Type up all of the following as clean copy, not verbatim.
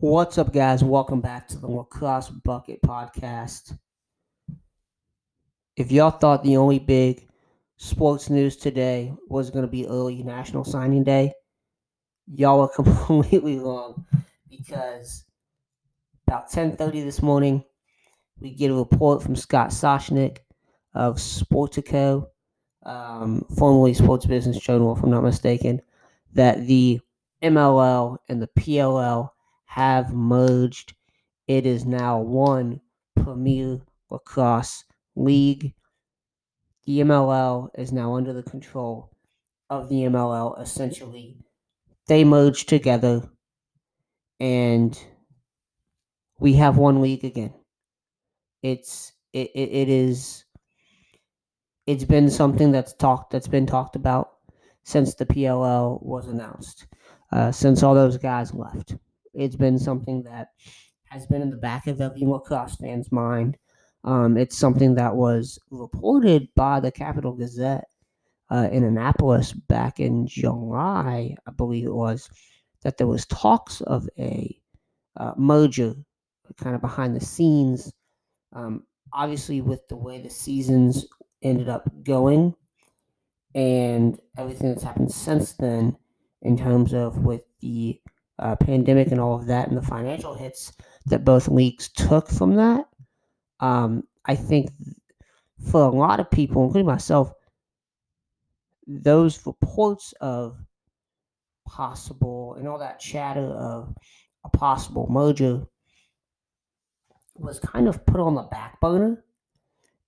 What's up, guys? Welcome back to the Lacrosse Bucket Podcast. If y'all thought the only big sports news today was going to be early National Signing Day, y'all are completely wrong, because about 10:30 this morning, we get a report from Scott Soschnick of Sportico, formerly Sports Business Journal, if I'm not mistaken, that the MLL and the PLL have merged. It is now one Premier Lacrosse League. The MLL is now under the control of the MLL, essentially. They merged together, and we have one league again. It's been something that's been talked about since the PLL was announced, since all those guys left. It's been something that has been in the back of every lacrosse fan's mind. It's something that was reported by the Capital Gazette in Annapolis back in July, I believe it was, that there was talks of a merger kind of behind the scenes. Obviously, with the way the seasons ended up going and everything that's happened since then in terms of with the pandemic and all of that, and the financial hits that both leagues took from that. I think for a lot of people, including myself, those reports of possible and all that chatter of a possible merger was kind of put on the back burner,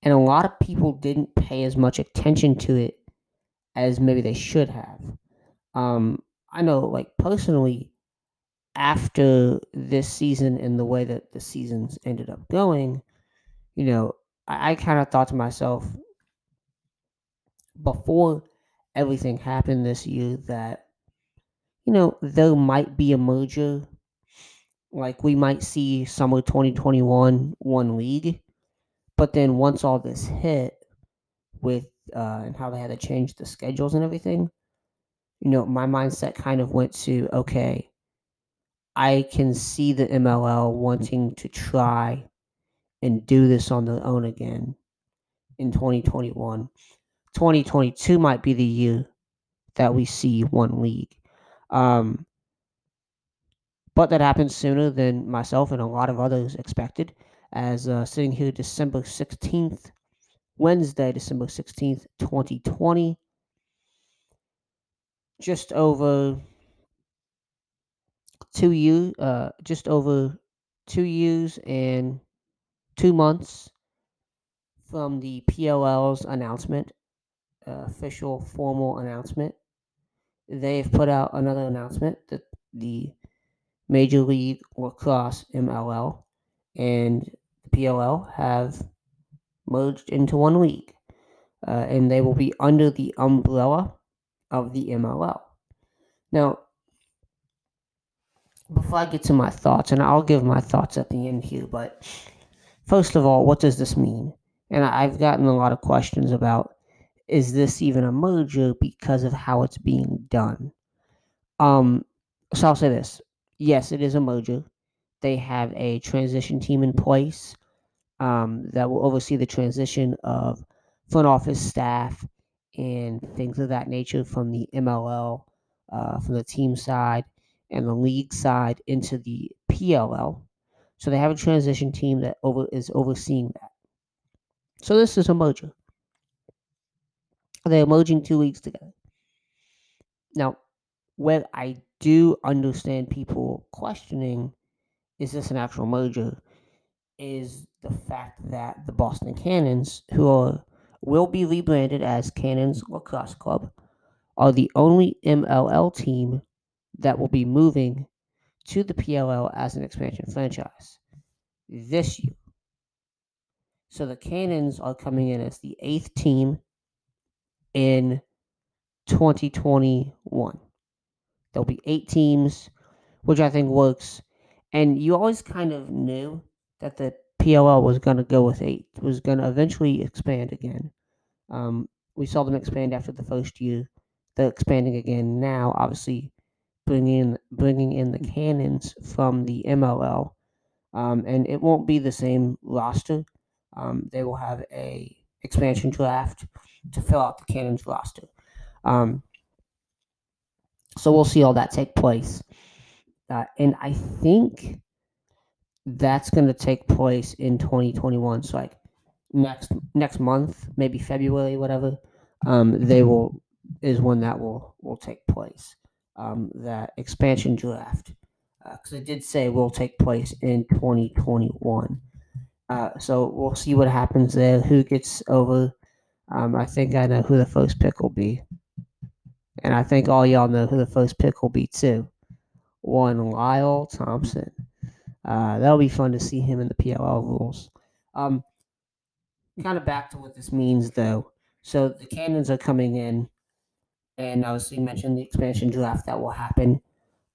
and a lot of people didn't pay as much attention to it as maybe they should have. I know, like, personally, after this season and the way that the seasons ended up going, you know, I kind of thought to myself before everything happened this year that, you know, there might be a merger. Like, we might see summer 2021 one league, but then once all this hit with and how they had to change the schedules and everything, you know, my mindset kind of went to, okay, I can see the MLL wanting to try and do this on their own again in 2021. 2022 might be the year that we see one league. But that happened sooner than myself and a lot of others expected, as sitting here December 16th, Wednesday, December 16th, 2020, just over 2 years, just over 2 years and 2 months from the PLL's announcement, official formal announcement. They've put out another announcement that the Major League Lacrosse MLL and the PLL have merged into one league, and they will be under the umbrella of the MLL. Now, before I get to my thoughts, and I'll give my thoughts at the end here, but first of all, what does this mean? And I've gotten a lot of questions about, is this even a merger because of how it's being done? So I'll say this. Yes, it is a merger. They have a transition team in place that will oversee the transition of front office staff and things of that nature from the MLL, from the team side, and the league side into the PLL. So they have a transition team that is overseeing that. So this is a merger. They're merging two leagues together. Now, where I do understand people questioning, is this an actual merger, is the fact that the Boston Cannons, who will be rebranded as Cannons Lacrosse Club, are the only MLL team that will be moving to the PLL as an expansion franchise this year. So the Cannons are coming in as the 8th team in 2021. There'll be 8 teams, which I think works. And you always kind of knew that the PLL was going to go with 8, was going to eventually expand again. We saw them expand after the first year. They're expanding again now, obviously, bringing in the Cannons from the MLL, and it won't be the same roster. They will have a expansion draft to fill out the Cannons roster. So we'll see all that take place. And I think that's going to take place in 2021. So like next month, maybe February, whatever, is when that will take place. That expansion draft. Because it did say will take place in 2021. So we'll see what happens there, who gets over. I think I know who the first pick will be. And I think all y'all know who the first pick will be, too. One, Lyle Thompson. That'll be fun to see him in the PLL rules. Kind of back to what this means, though. So the Cannons are coming in, and obviously you mentioned the expansion draft that will happen.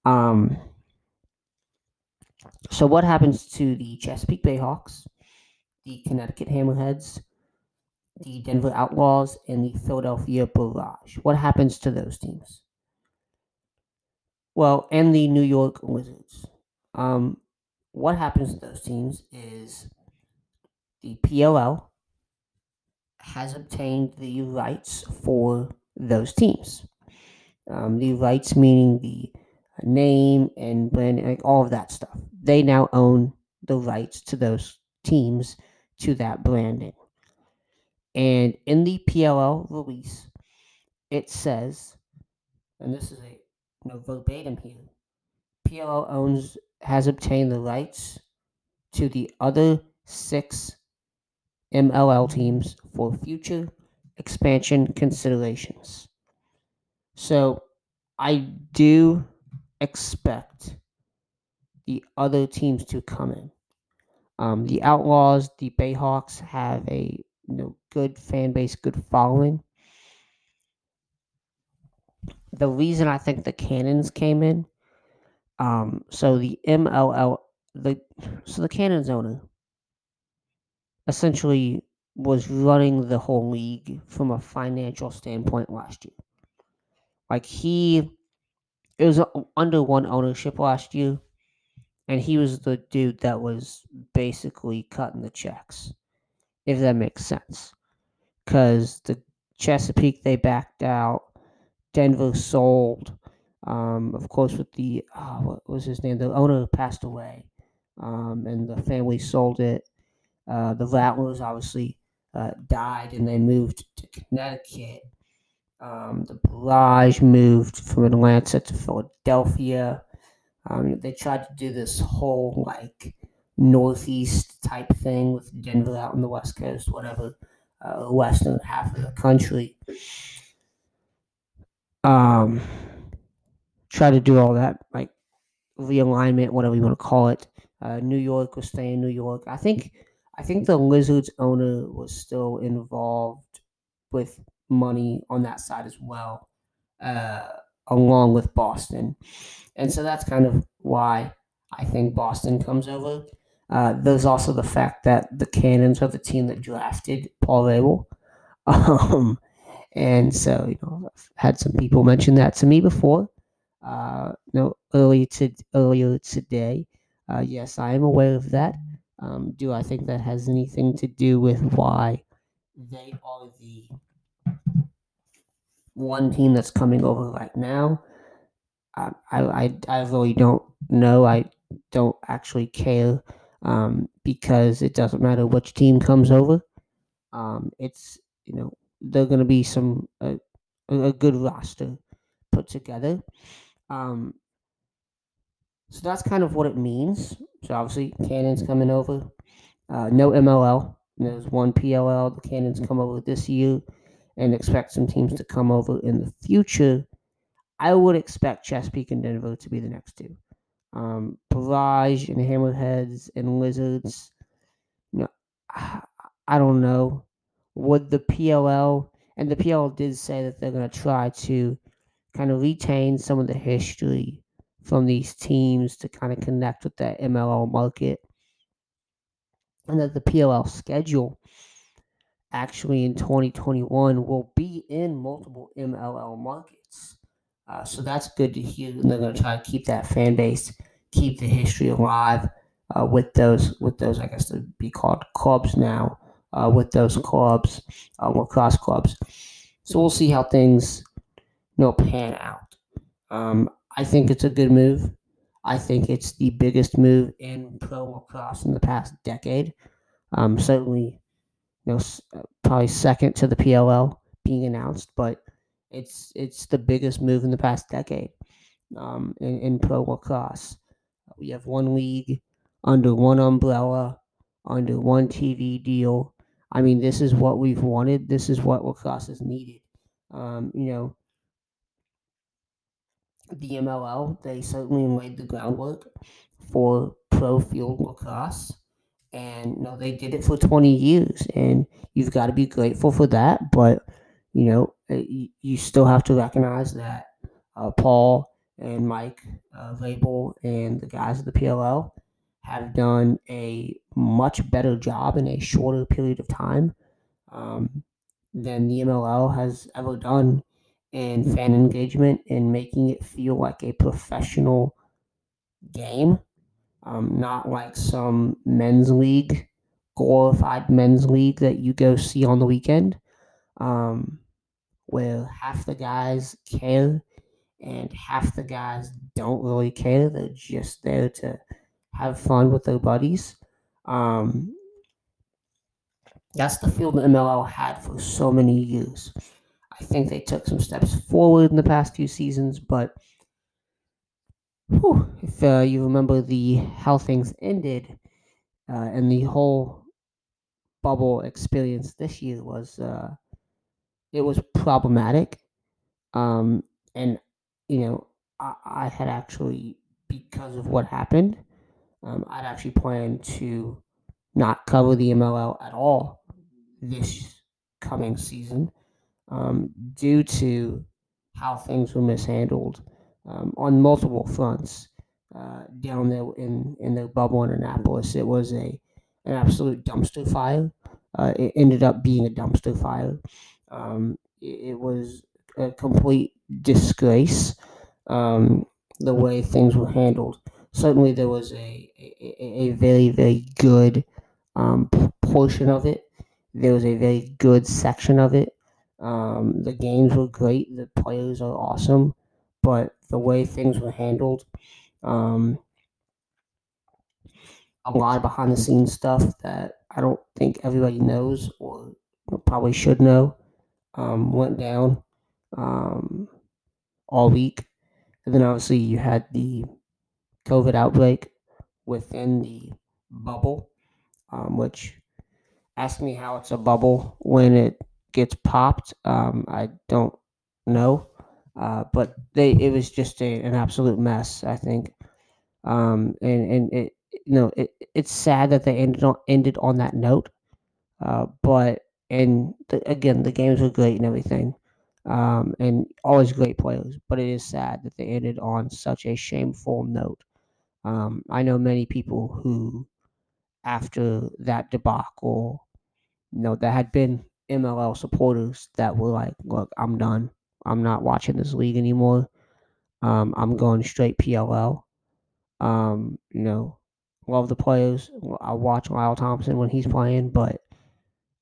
So what happens to the Chesapeake Bayhawks, the Connecticut Hammerheads, the Denver Outlaws, and the Philadelphia Barrage? What happens to those teams? Well, and the New York Wizards. What happens to those teams is the PLL has obtained the rights for those teams. The rights meaning the name and brand, like all of that stuff. They now own the rights to those teams, to that branding. And in the PLL release, it says, and this is verbatim here, PLL has obtained the rights to the other 6 MLL teams for future expansion considerations. So I do expect the other teams to come in. The Outlaws, the Bayhawks have a good fan base, good following. The reason I think the Cannons came in, so the MLL, the Cannons owner essentially was running the whole league from a financial standpoint last year. It was under one ownership last year, and he was the dude that was basically cutting the checks, if that makes sense. Because the Chesapeake, they backed out. Denver sold. Of course, with the, what was his name? The owner passed away, and the family sold it. The Rattlers obviously died, and they moved to Connecticut. The Barrage moved from Atlanta to Philadelphia. They tried to do this whole northeast type thing with Denver out on the west coast, whatever, western half of the country. Try to do all that realignment, whatever you want to call it. New York was staying in New York. I think the Lizards owner was still involved with money on that side as well, along with Boston. And so that's kind of why I think Boston comes over. There's also the fact that the Cannons are the team that drafted Paul Abel. And so, I've had some people mention that to me before, earlier today. Yes, I am aware of that. Do I think that has anything to do with why they are the one team that's coming over right now? I really don't know. I don't actually care, because it doesn't matter which team comes over. It's, they're going to be a good roster put together. So that's kind of what it means. So obviously, Cannons coming over. No MLL. There's one PLL. The Cannons come over this year, and expect some teams to come over in the future. I would expect Chesapeake and Denver to be the next two. Barrage and Hammerheads and Lizards. I don't know. Would the PLL, and the PLL did say that they're going to try to kind of retain some of the history from these teams to kind of connect with that MLL market. And that the PLL schedule actually in 2021 will be in multiple MLL markets. So that's good to hear. They're going to try to keep that fan base, keep the history alive with those, I guess they'd be called clubs now, with those clubs, lacrosse clubs. So we'll see how things, pan out. I think it's a good move. I think it's the biggest move in pro lacrosse in the past decade. Certainly, probably second to the PLL being announced, but it's the biggest move in the past decade in pro lacrosse. We have one league under one umbrella, under one TV deal. I mean, this is what we've wanted. This is what lacrosse has needed. The MLL, they certainly laid the groundwork for pro field lacrosse. And, they did it for 20 years, and you've got to be grateful for that. But, you still have to recognize that Paul and Mike Rabel and the guys of the PLL have done a much better job in a shorter period of time than the MLL has ever done in fan engagement and making it feel like a professional game. Not like some men's league, glorified men's league that you go see on the weekend, where half the guys care and half the guys don't really care. They're just there to have fun with their buddies. That's the feel the MLL had for so many years. I think they took some steps forward in the past few seasons, but if you remember how things ended, and the whole bubble experience this year was, it was problematic. And, I had actually, because of what happened, I'd actually planned to not cover the MLL at all this coming season, due to how things were mishandled. On multiple fronts, down there in the bubble in Annapolis. It was an absolute dumpster fire. It ended up being a dumpster fire. It was a complete disgrace, the way things were handled. Certainly there was a very, very good portion of it. There was a very good section of it. The games were great. The players are awesome. But the way things were handled, a lot of behind-the-scenes stuff that I don't think everybody knows or probably should know went down all week. And then obviously you had the COVID outbreak within the bubble, which, ask me how it's a bubble when it gets popped. I don't know. But it was just an absolute mess, I think, and it it's sad that they ended on that note, but again the games were great and everything, and always great players, but it is sad that they ended on such a shameful note. I know many people who, after that debacle, that had been MLL supporters that were like, "Look, I'm done. I'm not watching this league anymore. I'm going straight PLL. Love the players. I watch Lyle Thompson when he's playing, but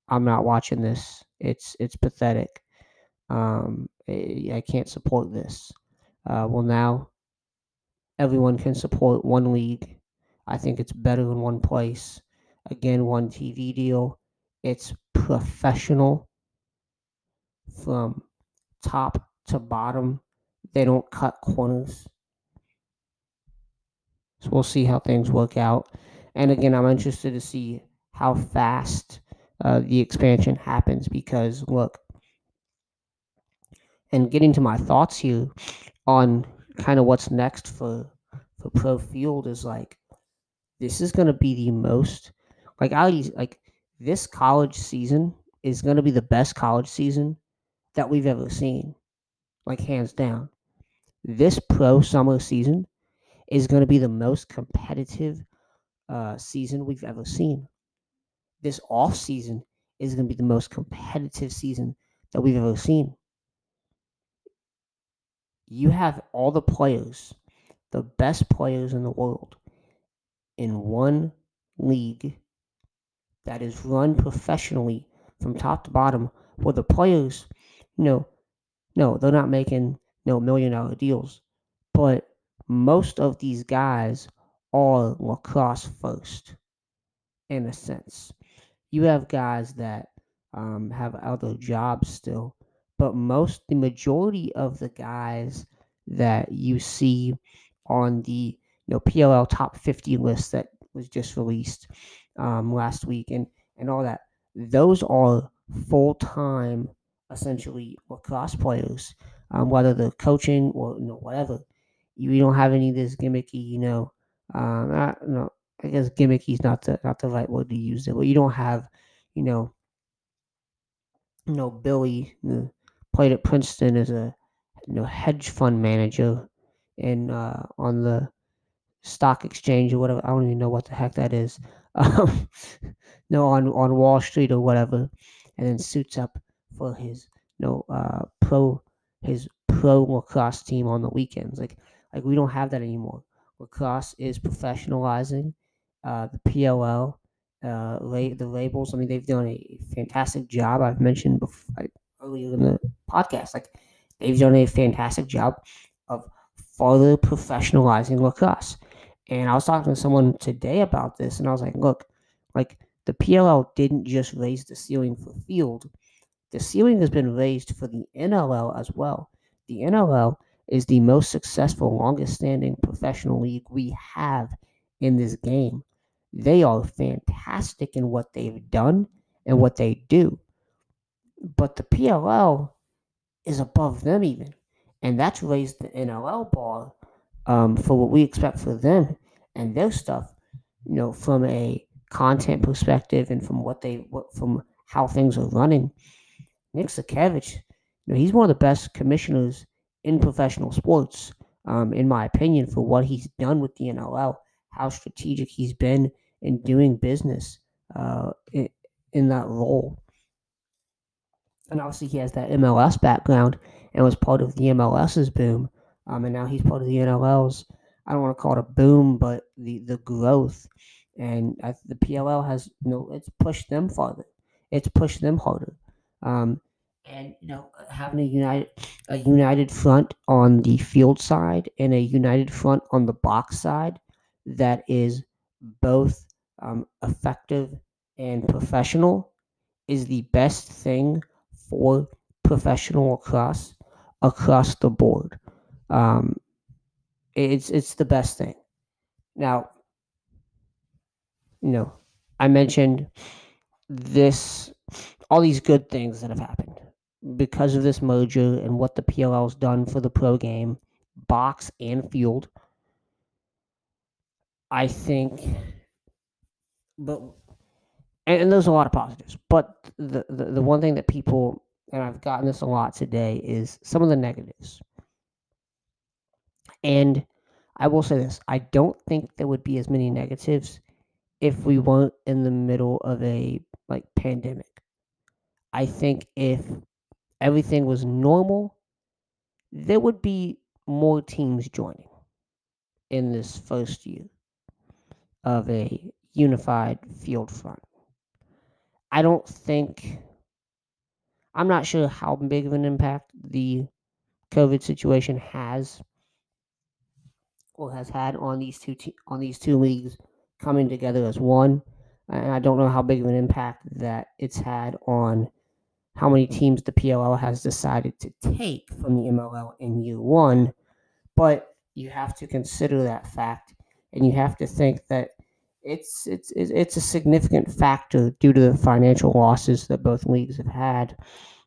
I'm not watching this. It's pathetic. I can't support this." Well, now everyone can support one league. I think it's better in one place. Again, one TV deal. It's professional from top to bottom. They don't cut corners. So we'll see how things work out. And again, I'm interested to see how fast the expansion happens, because look, and getting to my thoughts here on kind of what's next for pro field is like, this is going to be the most, this college season is going to be the best college season that we've ever seen, hands down. This pro summer season is going to be the most competitive season we've ever seen. This off season is going to be the most competitive season that we've ever seen. You have all the players, the best players in the world, in one league that is run professionally from top to bottom, where the players, they're not making $1 million deals, but most of these guys are lacrosse first, in a sense. You have guys that have other jobs still, but the majority of the guys that you see on the PLL top 50 list that was just released last week and all that, those are full-time, essentially, lacrosse players, whether they're coaching or whatever. You don't have any of this gimmicky, I guess gimmicky is not the right word to use there, but you don't have, Billy played at Princeton as a hedge fund manager and on the stock exchange or whatever. I don't even know what the heck that is. On Wall Street or whatever, and then suits up for his pro lacrosse team on the weekends. Like we don't have that anymore. Lacrosse is professionalizing. The PLL, the labels. I mean, they've done a fantastic job. I've mentioned earlier in the podcast. They've done a fantastic job of further professionalizing lacrosse. And I was talking to someone today about this, and I was like, look, the PLL didn't just raise the ceiling for field. The ceiling has been raised for the NLL as well. The NLL is the most successful, longest-standing professional league we have in this game. They are fantastic in what they've done and what they do. But the PLL is above them even, and that's raised the NLL bar for what we expect for them and their stuff, from a content perspective and from from how things are running. Nick Sakevich, he's one of the best commissioners in professional sports, in my opinion, for what he's done with the NLL, how strategic he's been in doing business in that role. And obviously he has that MLS background and was part of the MLS's boom. And now he's part of the NLL's, I don't want to call it a boom, but the growth. And the PLL has, it's pushed them farther. It's pushed them harder. And, having a united front on the field side and a united front on the box side that is both effective and professional is the best thing for professional lacrosse across the board. It's the best thing. Now, I mentioned this, all these good things that have happened because of this merger and what the PLL's done for the pro game, box and field. I think, and there's a lot of positives, but the one thing that people, and I've gotten this a lot today, is some of the negatives. And I will say this, I don't think there would be as many negatives if we weren't in the middle of a pandemic. I think if everything was normal, there would be more teams joining in this first year of a unified field front. I'm not sure how big of an impact the COVID situation has had on these two leagues coming together as one, and I don't know how big of an impact that it's had on how many teams the PLL has decided to take from the MLL in year one, but you have to consider that fact, and you have to think that it's a significant factor due to the financial losses that both leagues have had,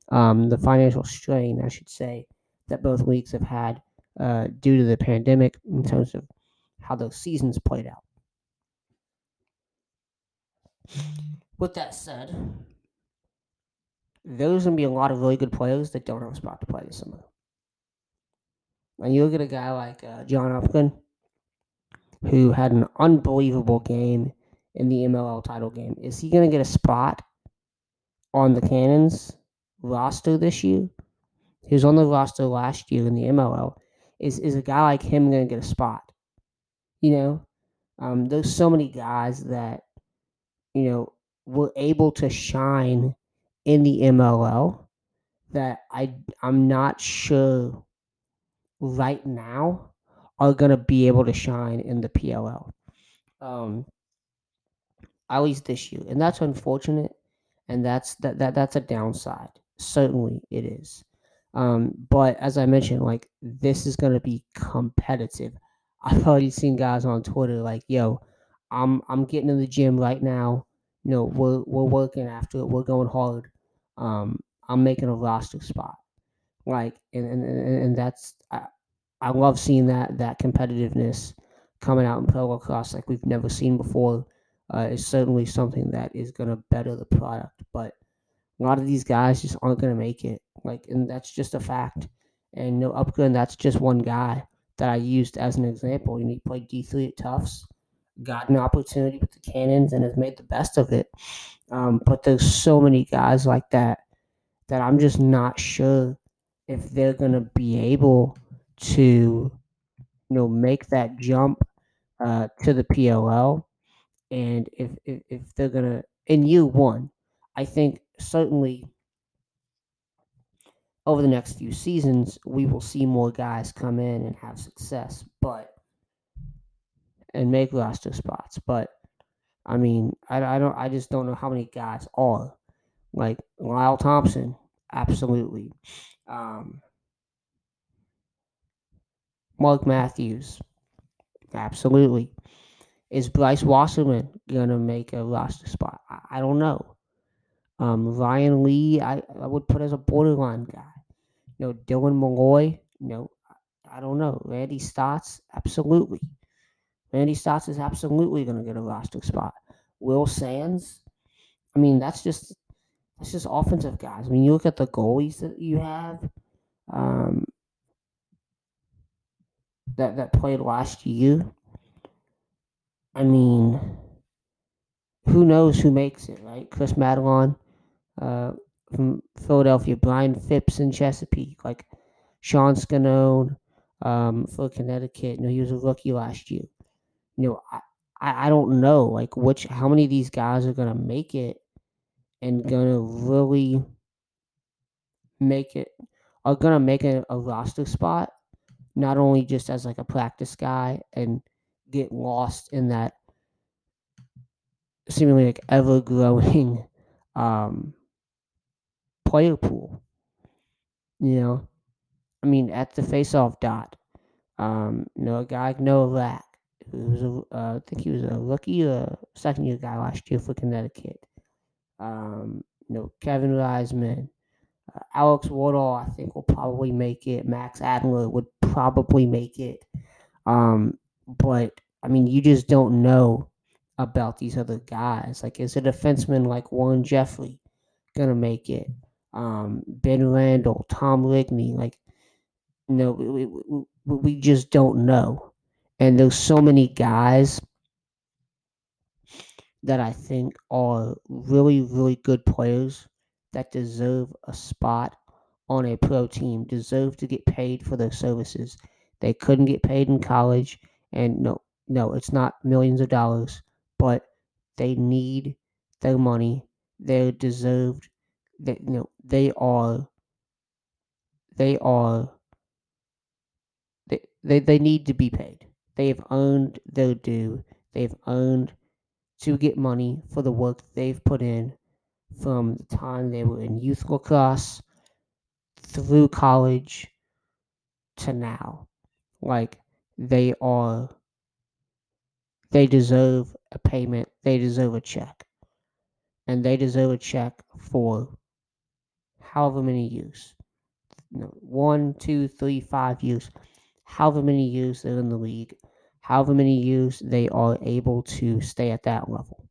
the financial strain, I should say, that both leagues have had due to the pandemic in terms of how those seasons played out. With that said, there's going to be a lot of really good players that don't have a spot to play this summer. When you look at a guy like John Upgren, who had an unbelievable game in the MLL title game, is he going to get a spot on the Cannons roster this year? He was on the roster last year in the MLL. is a guy like him going to get a spot? You know, there's so many guys that, you know, were able to shine in the MLL that I'm not sure right now are going to be able to shine in the PLL, at least this year. And that's unfortunate, and that's a downside. Certainly it is. But as I mentioned, like, this is going to be competitive. I've already seen guys on Twitter like, yo, I'm getting in the gym right now. You know, we're working after it. We're going hard. I'm making a roster spot. Like, and that's, I love seeing that competitiveness coming out in pro lacrosse like we've never seen before. Is certainly something that is going to better the product. But a lot of these guys just aren't going to make it. Like, and that's just a fact. And Noah Rack, that's just one guy that I used as an example. And he played D3 at Tufts, got an opportunity with the Cannons, and has made the best of it. But there's so many guys like that I'm just not sure if they're going to be able to, you know, make that jump to the PLL. And if they're going to, in year one, I think certainly over the next few seasons, we will see more guys come in and have success, and make roster spots. But I mean, I just don't know how many guys are. Like Lyle Thompson, absolutely. Mark Matthews, absolutely. Is Bryce Wasserman going to make a roster spot? I don't know. Ryan Lee, I would put as a borderline guy. You know, Dylan Malloy, you know, I don't know. Randy Stotts, absolutely. Randy Stotts is absolutely going to get a roster spot. Will Sands, I mean, that's just offensive guys. I mean, you look at the goalies that you have that played last year. I mean, who knows who makes it, right? Chris Madelon from Philadelphia, Brian Phipps in Chesapeake, like Sean Scannone for Connecticut. You know, he was a rookie last year. You know, I don't know, like, how many of these guys are going to make it and going to really make it, are going to make a roster spot, not only just as, like, a practice guy and get lost in that seemingly, like, ever-growing player pool, you know? I mean, at the face-off dot, you know, a guy like Noah Rack, I think he was a rookie or second-year guy last year for Connecticut. You know, Kevin Reisman, Alex Wardall, I think, will probably make it. Max Adler would probably make it. But, I mean, you just don't know about these other guys. Like, is a defenseman like Warren Jeffrey going to make it? Ben Randall, Tom Rigney, like, you know, we just don't know. And there's so many guys that I think are really, really good players that deserve a spot on a pro team, deserve to get paid for their services. They couldn't get paid in college, and no, it's not millions of dollars, but they need their money. They're deserved. They need to be paid. They have earned their due. They've earned to get money for the work they've put in from the time they were in youth lacrosse through college to now. Like, they deserve a payment. They deserve a check. And they deserve a check for however many years. 1, 2, 3, 5 years. However many years they're in the league. However many years they are able to stay at that level.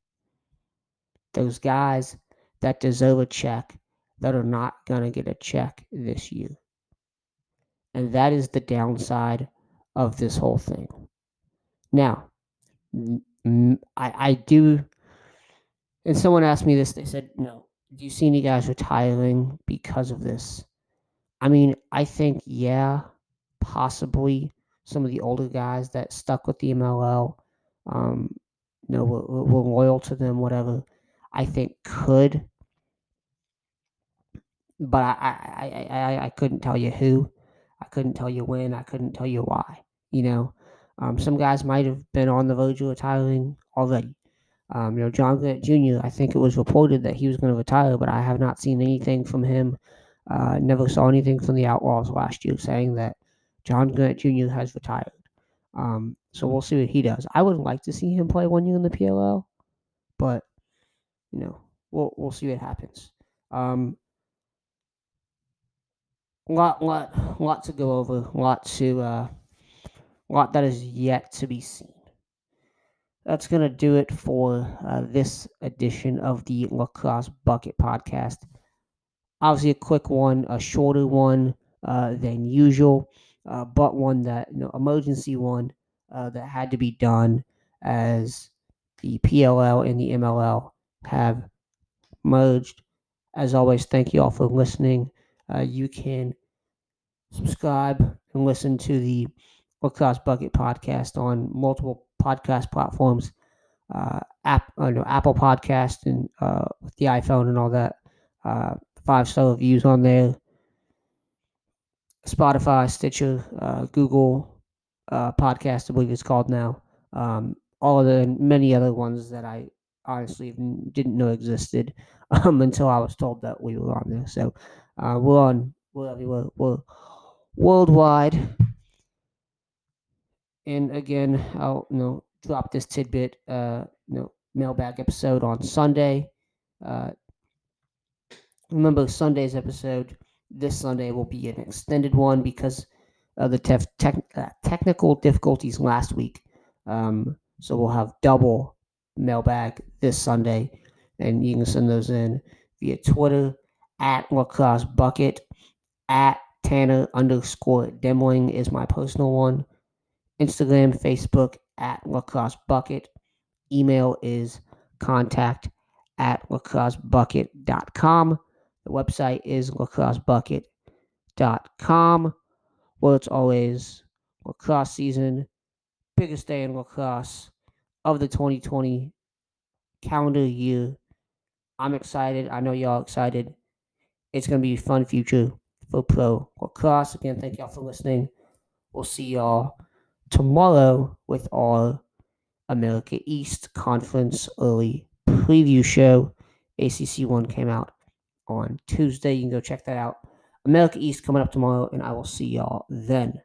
Those guys that deserve a check that are not going to get a check this year. And that is the downside of this whole thing. Now, I do, and someone asked me this, they said, no, do you see any guys retiring because of this? I mean, I think, yeah, possibly some of the older guys that stuck with the MLL, were loyal to them, whatever, I think could. But I couldn't tell you who. I couldn't tell you when. I couldn't tell you why, Some guys might have been on the verge of retiring already. John Grant Jr., I think it was reported that he was going to retire, but I have not seen anything from him. Never saw anything from the Outlaws last year saying that John Grant Jr. has retired. So we'll see what he does. I would like to see him play 1 year in the PLL, but, we'll see what happens. Lot to go over. Lot that is yet to be seen. That's going to do it for this edition of the Lacrosse Bucket Podcast. Obviously a quick one, a shorter one than usual, but one that, emergency one that had to be done as the PLL and the MLL have merged. As always, thank you all for listening. You can subscribe and listen to the Lacrosse Bucket Podcast on multiple podcast platforms, Apple Podcast and with the iPhone and all that, 5-star reviews on there, Spotify, Stitcher, Google Podcast, I believe it's called now, all of the many other ones that I honestly didn't know existed until I was told that we were on there. So we're everywhere, we're worldwide. And again, I'll drop this tidbit, mailbag episode on Sunday. Remember, Sunday's episode, this Sunday, will be an extended one because of the technical difficulties last week. So we'll have double mailbag this Sunday, and you can send those in via Twitter, at Lacrosse Bucket, at Tanner_Demling is my personal one. Instagram, Facebook, at Lacrosse Bucket. Email is contact@lacrossebucket.com. The website is lacrossebucket.com. Well, it's always lacrosse season. Biggest day in lacrosse of the 2020 calendar year. I'm excited. I know y'all are excited. It's going to be a fun future for pro lacrosse. Again, thank y'all for listening. We'll see y'all tomorrow with our America East Conference early preview show. ACC1 came out on Tuesday. You can go check that out. America East coming up tomorrow, and I will see y'all then.